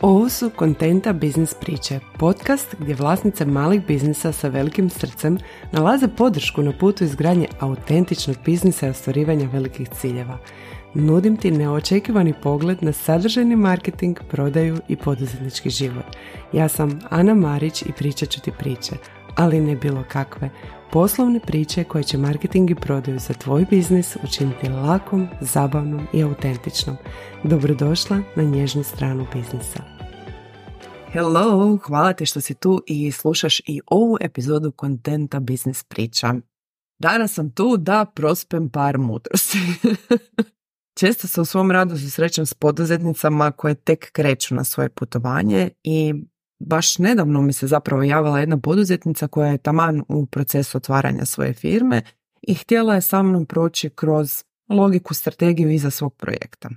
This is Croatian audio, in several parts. Ovo su Kontenta Biznis Priče, podcast gdje vlasnice malih biznisa sa velikim srcem nalaze podršku na putu izgradnje autentičnog biznisa i ostvarivanja velikih ciljeva. Nudim ti neočekivani pogled na sadržajni marketing, prodaju i poduzetnički život. Ja sam Ana Marić i pričat ću ti priče, ali ne bilo kakve. Poslovne priče koje će marketing i prodaju za tvoj biznis učiniti lakom, zabavnom i autentičnom. Dobrodošla na nježnu stranu biznisa. Hello, hvala ti što si tu i slušaš i ovu epizodu Kontenta Biznis Priča. Danas sam tu da prospem par mudrosti. Često se u svom radu susrećem s poduzetnicama koje tek kreću na svoje putovanje i baš nedavno mi se zapravo javila jedna poduzetnica koja je taman u procesu otvaranja svoje firme i htjela je sa mnom proći kroz logiku, strategiju iza svog projekta.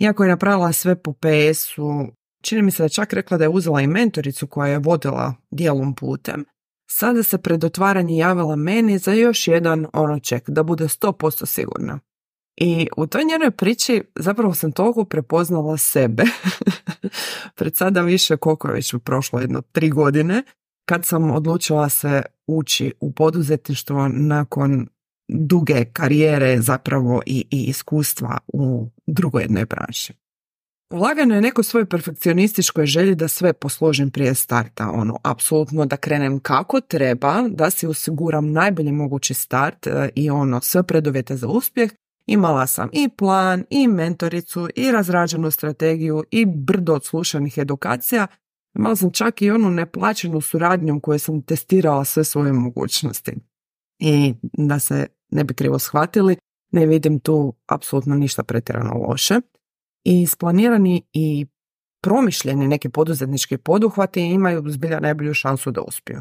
Iako je napravila sve po PS-u, čini mi se da čak rekla da je uzela i mentoricu koja je vodila dijelom putem, sada se pred otvaranje javila meni za još jedan check, da bude 100% sigurna. I u toj njenoj priči zapravo sam toliko prepoznala sebe, pred sada više, koliko je već prošlo, jedno 3 godine, kad sam odlučila se ući u poduzetništvo nakon duge karijere zapravo i iskustva u drugoj jednoj branši. Ulagano je neko svoje perfekcionističkoj želji da sve posložim prije starta, apsolutno da krenem kako treba, da si osiguram najbolji mogući start i sve preduvjete za uspjeh. Imala sam i plan, i mentoricu, i razrađenu strategiju, i brdo odslušanih edukacija. Imala sam čak i neplaćenu suradnju koju sam testirala sve svoje mogućnosti. I da se ne bi krivo shvatili, ne vidim tu apsolutno ništa pretjerano loše. I isplanirani i promišljeni neki poduzetnički poduhvati imaju zbilja najbolju šansu da uspiju.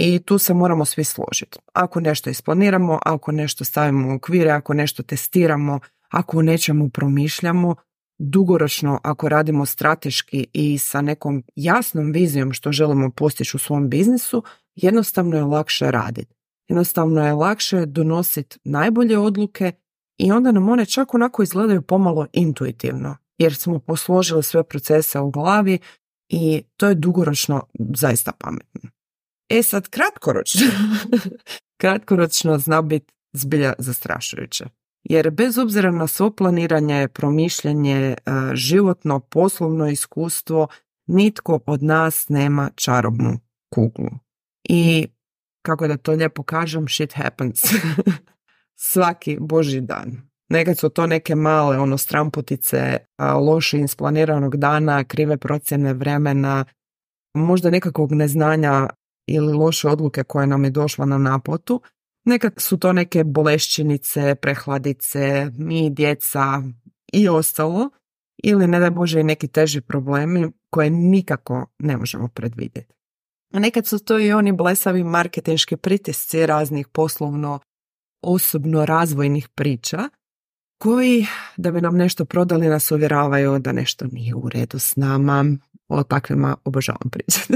I tu se moramo svi složiti. Ako nešto isplaniramo, ako nešto stavimo u okvire, ako nešto testiramo, ako o nečemu promišljamo, dugoročno ako radimo strateški i sa nekom jasnom vizijom što želimo postići u svom biznisu, jednostavno je lakše raditi. Jednostavno je lakše donositi najbolje odluke i onda nam one čak onako izgledaju pomalo intuitivno, jer smo posložili sve procese u glavi i to je dugoročno zaista pametno. E sad, kratkoročno zna biti zbilja zastrašujuće. Jer bez obzira na svo planiranje, promišljanje, životno, poslovno iskustvo, nitko od nas nema čarobnu kuglu. I, kako da to lijepo kažem, shit happens. Svaki božji dan. Nekad su to neke male strampotice, loše isplaniranog dana, krive procjene vremena, možda nekakvog neznanja ili loše odluke koja nam je došla na naplatu. Nekad su to neke bolešćinice, prehladice, mi, djeca i ostalo. Ili, ne daj Bože, i neki teži problemi koje nikako ne možemo predvidjeti. A nekad su to i oni blesavi marketinški pritisci raznih poslovno, osobno razvojnih priča koji, da bi nam nešto prodali, nas uvjeravaju da nešto nije u redu s nama. O takvima obožavam pričati.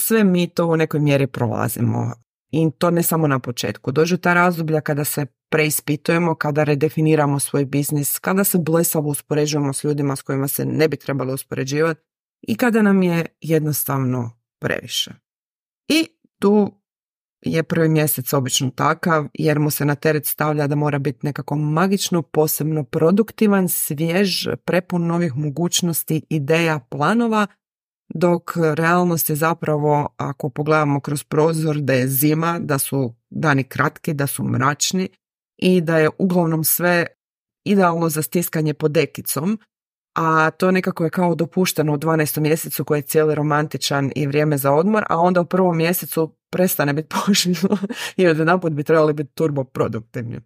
Sve mi to u nekoj mjeri prolazimo i to ne samo na početku. Dođu ta razdoblja kada se preispitujemo, kada redefiniramo svoj biznis, kada se blesavo uspoređujemo s ljudima s kojima se ne bi trebalo uspoređivati i kada nam je jednostavno previše. I tu je 1. mjesec obično takav jer mu se na teret stavlja da mora biti nekako magično, posebno produktivan, svjež, prepun novih mogućnosti, ideja, planova, dok realnost je zapravo, ako pogledamo kroz prozor, da je zima, da su dani kratki, da su mračni i da je uglavnom sve idealno za stiskanje pod dekicom, a to nekako je kao dopušteno u 12. mjesecu koji je cijeli romantičan i vrijeme za odmor, a onda u 1. mjesecu prestane biti poželjno i odjedanput bi trebali biti turbo produktivni.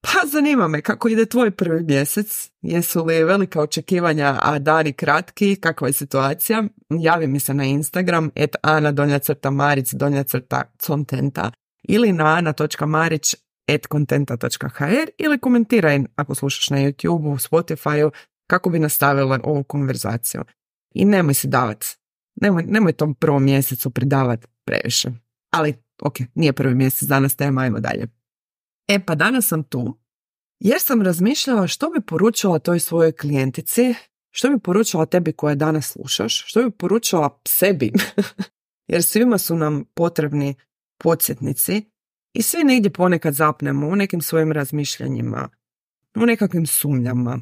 Pa zanima me kako ide tvoj 1. mjesec, jesu li velika očekivanja, a dani kratki, kakva je situacija? Javi mi se na Instagram @ana_maric_contenta ili na ana.maric@contenta.hr ili komentiraj ako slušaš na YouTube-u, Spotify-u, kako bi nastavila ovu konverzaciju. I nemoj se davati, nemoj tom 1. mjesecu pridavati previše. Ali, ok, nije 1. mjesec, danas tema, ajmo dalje. E pa danas sam tu jer sam razmišljala što bi poručila toj svojoj klijentici Što bi poručila tebi koja danas slušaš? Što bi poručila sebi? Jer svima su nam potrebni podsjetnici i svi negdje ponekad zapnemo u nekim svojim razmišljanjima, u nekakvim sumnjama.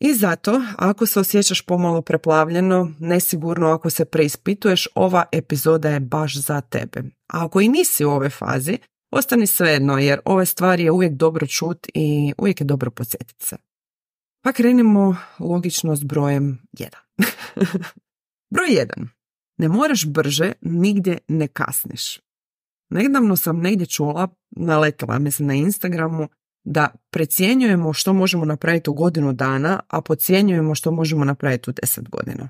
I zato, ako se osjećaš pomalo preplavljeno, nesigurno, ako se preispituješ, ova epizoda je baš za tebe. A ako i nisi u ovoj fazi, ostani svejedno, jer ove stvari je uvijek dobro čut i uvijek je dobro podsjetiti se. Pa krenimo logično s brojem 1. Broj 1. Ne moraš brže, nigdje ne kasniš. Nedavno sam negdje čula, naletila mislim na Instagramu, da precjenjujemo što možemo napraviti u godinu dana, a podcjenjujemo što možemo napraviti u 10 godina.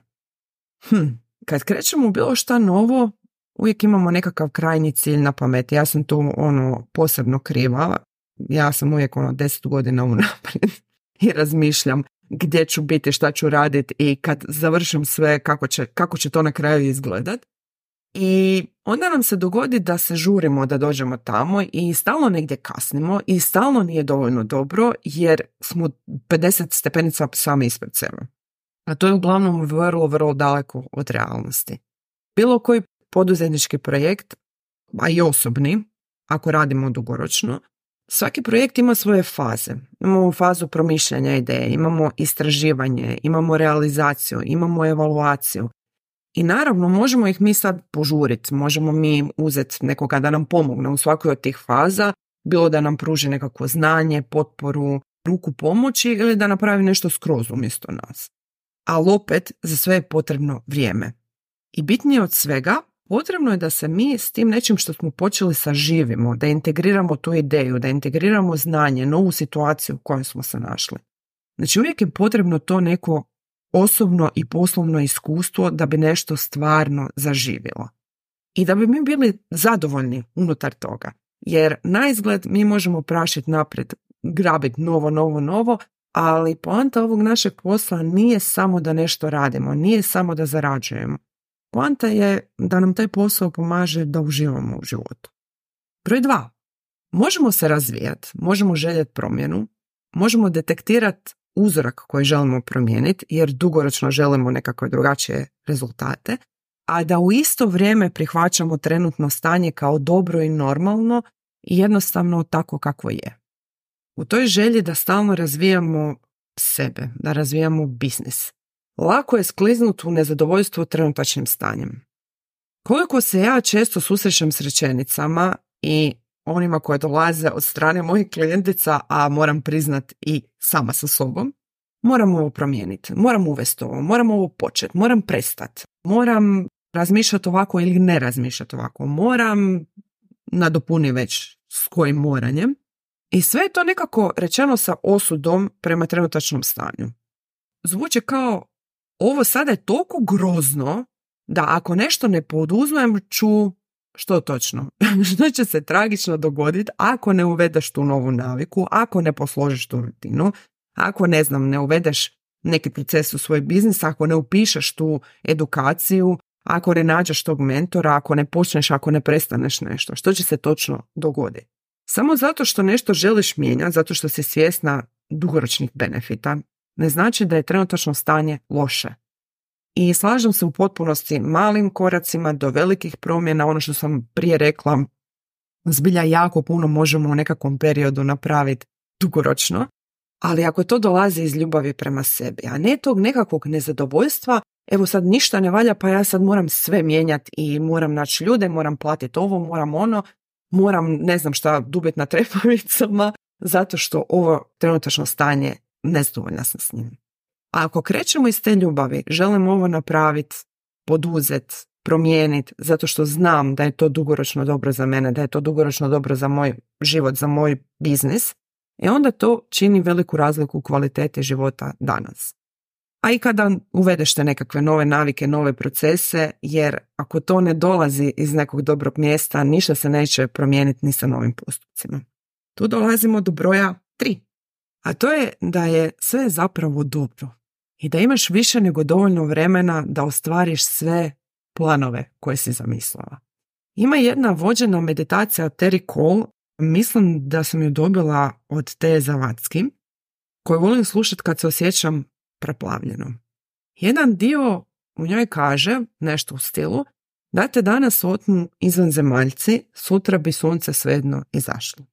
Kad krećemo u bilo šta novo, uvijek imamo nekakav krajnji cilj na pameti. Ja sam tu posebno kriva. Ja sam uvijek 10 godina unaprijed i razmišljam gdje ću biti, šta ću raditi i kad završim sve, kako će to na kraju izgledat. I onda nam se dogodi da se žurimo da dođemo tamo i stalno negdje kasnimo i stalno nije dovoljno dobro jer smo 50 stepenica sami ispred sebe. A to je uglavnom vrlo, vrlo daleko od realnosti. Bilo koji poduzetnički projekt, a i osobni, ako radimo dugoročno, svaki projekt ima svoje faze. Imamo fazu promišljanja ideje, imamo istraživanje, imamo realizaciju, imamo evaluaciju. I naravno, možemo ih mi sad požuriti, možemo mi uzeti nekoga da nam pomogne u svakoj od tih faza, bilo da nam pruži nekako znanje, potporu, ruku pomoći ili da napravi nešto skroz umjesto nas. Ali opet, za sve je potrebno vrijeme. I bitnije od svega, potrebno je da se mi s tim nečim što smo počeli saživimo, da integriramo tu ideju, da integriramo znanje, novu situaciju u kojoj smo se našli. Znači, uvijek je potrebno to neko osobno i poslovno iskustvo da bi nešto stvarno zaživjelo. I da bi mi bili zadovoljni unutar toga. Jer naizgled mi možemo prašiti naprijed, grabiti novo, ali poanta ovog našeg posla nije samo da nešto radimo, nije samo da zarađujemo. Poanta je da nam taj posao pomaže da uživamo u životu. Broj 2. Možemo se razvijati, možemo željeti promjenu, možemo detektirati uzorak koji želimo promijeniti jer dugoročno želimo nekakve drugačije rezultate, a da u isto vrijeme prihvaćamo trenutno stanje kao dobro i normalno i jednostavno tako kako je. U toj želji da stalno razvijamo sebe, da razvijamo biznis, lako je skliznuti u nezadovoljstvo trenutačnim stanjem. Koliko se ja često susrećem s rečenicama i onima koje dolaze od strane mojih klijentica, a moram priznat i sama sa sobom, moram ovo promijeniti, moram uvesti ovo, moram ovo početi, moram prestati, moram razmišljati ovako ili ne razmišljati ovako, moram nadopuniti već s kojim moranjem. I sve je to nekako rečeno sa osudom prema trenutačnom stanju. Zvuči kao, ovo sada je toliko grozno da ako nešto ne poduzmem ću... Što točno? Što će se tragično dogoditi ako ne uvedeš tu novu naviku, ako ne posložiš tu rutinu, ako ne uvedeš neki proces u svoj biznis, ako ne upišeš tu edukaciju, ako ne nađeš tog mentora, ako ne počneš, ako ne prestaneš nešto. Što će se točno dogoditi? Samo zato što nešto želiš mijenjati, zato što si svjesna dugoročnih benefita, ne znači da je trenutačno stanje loše. I slažem se u potpunosti, malim koracima do velikih promjena, ono što sam prije rekla, zbilja jako puno možemo u nekakvom periodu napraviti dugoročno, ali ako to dolazi iz ljubavi prema sebi, a ne tog nekakvog nezadovoljstva, evo sad ništa ne valja pa ja sad moram sve mijenjati i moram naći ljude, moram platiti ovo, moram ono, moram ne znam šta dubiti na trepavicama, zato što ovo trenutačno stanje nezadovoljna sam s njim. A ako krećemo iz te ljubavi, želim ovo napraviti, poduzeti, promijeniti, zato što znam da je to dugoročno dobro za mene, da je to dugoročno dobro za moj život, za moj biznis, i onda to čini veliku razliku u kvaliteti života danas. A i kada uvedeš te nekakve nove navike, nove procese, jer ako to ne dolazi iz nekog dobrog mjesta, ništa se neće promijeniti ni sa novim postupcima. Tu dolazimo do broja 3. A to je da je sve zapravo dobro i da imaš više nego dovoljno vremena da ostvariš sve planove koje si zamislila. Ima jedna vođena meditacija Terry Cole, mislim da sam ju dobila od Te Zavatski, koju volim slušati kad se osjećam preplavljeno. Jedan dio u njoj kaže nešto u stilu da te danas otmu izvanzemaljci, sutra bi sunce svejedno izašlo.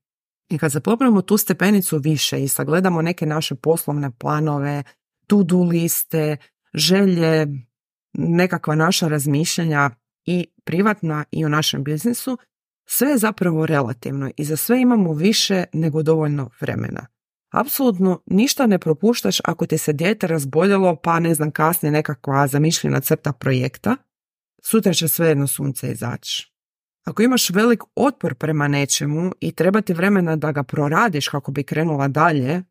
I kad zapopramo tu stepenicu više i sagledamo neke naše poslovne planove, to-do liste, želje, nekakva naša razmišljanja i privatna i u našem biznisu, sve je zapravo relativno i za sve imamo više nego dovoljno vremena. Apsolutno ništa ne propuštaš ako ti se dijete razboljelo, pa ne znam, kasnije nekakva zamišljena crta projekta, sutra će svejedno sunce izaći. Ako imaš velik otpor prema nečemu i treba ti vremena da ga proradiš kako bi krenula dalje,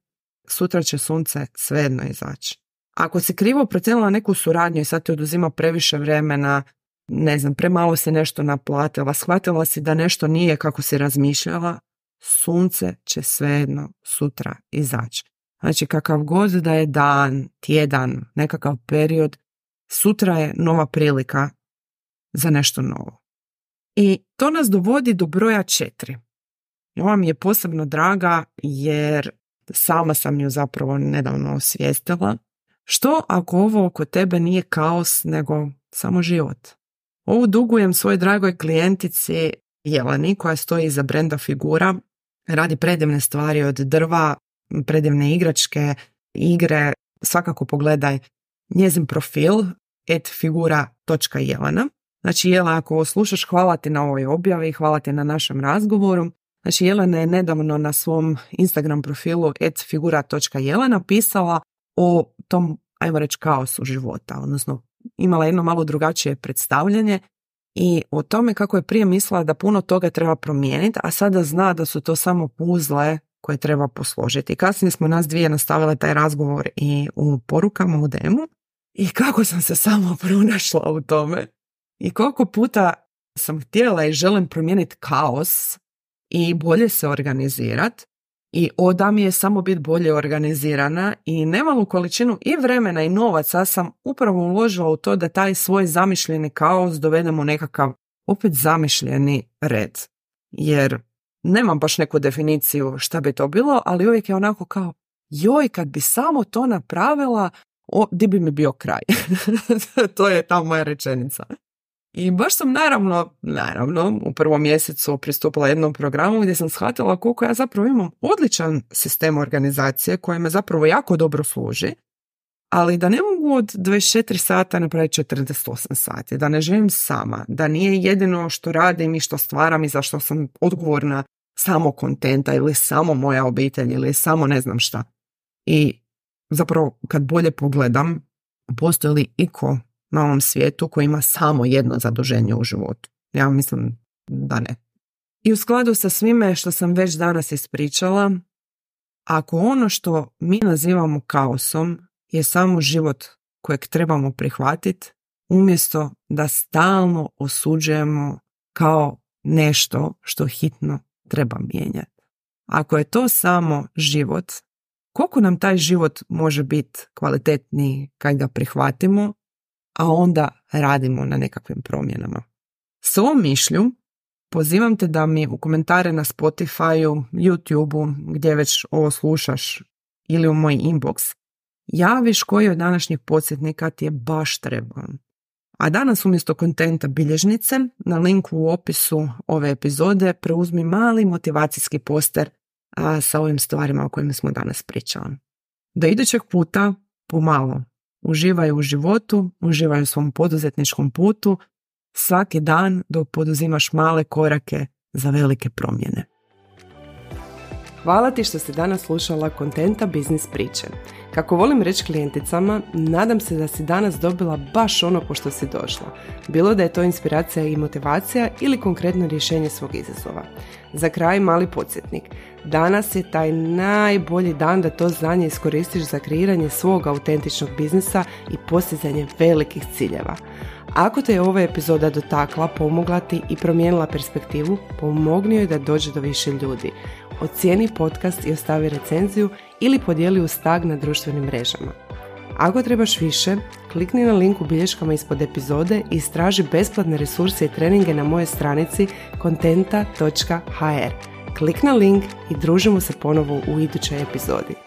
sutra će sunce svejedno izaći. Ako si krivo procijenila neku suradnju i sad ti oduzima previše vremena, ne znam, premalo si nešto naplatila, shvatila si da nešto nije kako si razmišljala, sunce će svejedno sutra izaći. Znači, kakav god da je dan, tjedan, nekakav period, sutra je nova prilika za nešto novo. I to nas dovodi do broja 4. Ova mi je posebno draga jer sama sam ju zapravo nedavno osvijestila. Što ako ovo oko tebe nije kaos nego samo život? Ovu dugujem svojoj dragoj klijentici Jeleni koja stoji iza brenda Figura, radi predivne stvari od drva, predivne igračke, igre, svakako pogledaj njezin profil @figura.jelena. Znači, Jela, ako ovo slušaš, hvala ti na ovoj objavi, hvala ti na našem razgovoru. Znači, Jelena je nedavno na svom Instagram profilu @figura.jelena napisala o tom, ajmo reći, kaosu života, odnosno imala jedno malo drugačije predstavljanje i o tome kako je prije mislila da puno toga treba promijeniti, a sada zna da su to samo puzle koje treba posložiti. Kasnije smo nas dvije nastavile taj razgovor i u porukama u DM-u i kako sam se samo pronašla u tome. I koliko puta sam htjela i želim promijeniti kaos i bolje se organizirati i oda mi je samo biti bolje organizirana i nemalu količinu i vremena i novaca sam upravo uložila u to da taj svoj zamišljeni kaos dovedem u nekakav opet zamišljeni red. Jer nemam baš neku definiciju šta bi to bilo, ali uvijek je onako kao joj, kad bi samo to napravila, di bi mi bio kraj. To je ta moja rečenica. I baš sam naravno, u prvom mjesecu pristupila jednom programu gdje sam shvatila koliko ja zapravo imam odličan sistem organizacije koji me zapravo jako dobro služi, ali da ne mogu od 24 sata napraviti 48 sati, da ne živim sama, da nije jedino što radim i što stvaram i za što sam odgovorna samo Kontenta ili samo moja obitelj ili samo ne znam šta. I zapravo kad bolje pogledam, postoji li iko na ovom svijetu koji ima samo jedno zaduženje u životu? Ja mislim da ne. I u skladu sa svime što sam već danas ispričala, ako ono što mi nazivamo kaosom je samo život kojeg trebamo prihvatiti, umjesto da stalno osuđujemo kao nešto što hitno treba mijenjati. Ako je to samo život, koliko nam taj život može biti kvalitetniji kad ga prihvatimo, a onda radimo na nekakvim promjenama. S ovom mišlju pozivam te da mi u komentare na Spotify-u, YouTube-u, gdje već ovo slušaš ili u moj inbox, javiš koji od današnjih podsjetnika ti je baš trebao. A danas umjesto Kontenta bilježnice, na linku u opisu ove epizode preuzmi mali motivacijski poster sa ovim stvarima o kojima smo danas pričali. Do idućeg puta, pomalo. Uživaju u životu, uživaju u svom poduzetničkom putu, svaki dan dok poduzimaš male korake za velike promjene. Hvala ti što si danas slušala Kontenta Biznis Priče. Kako volim reći klijenticama, nadam se da si danas dobila baš ono po što si došla. Bilo da je to inspiracija i motivacija ili konkretno rješenje svog izazova. Za kraj mali podsjetnik. Danas je taj najbolji dan da to znanje iskoristiš za kreiranje svog autentičnog biznisa i postizanje velikih ciljeva. Ako te je ova epizoda dotakla, pomogla ti i promijenila perspektivu, pomogni joj da dođe do više ljudi. Ocijeni podcast i ostavi recenziju ili podijeli uz tag na društvenim mrežama. Ako trebaš više, klikni na link u bilješkama ispod epizode i istraži besplatne resurse i treninge na mojoj stranici kontenta.hr. Klik na link i družimo se ponovo u idućoj epizodi.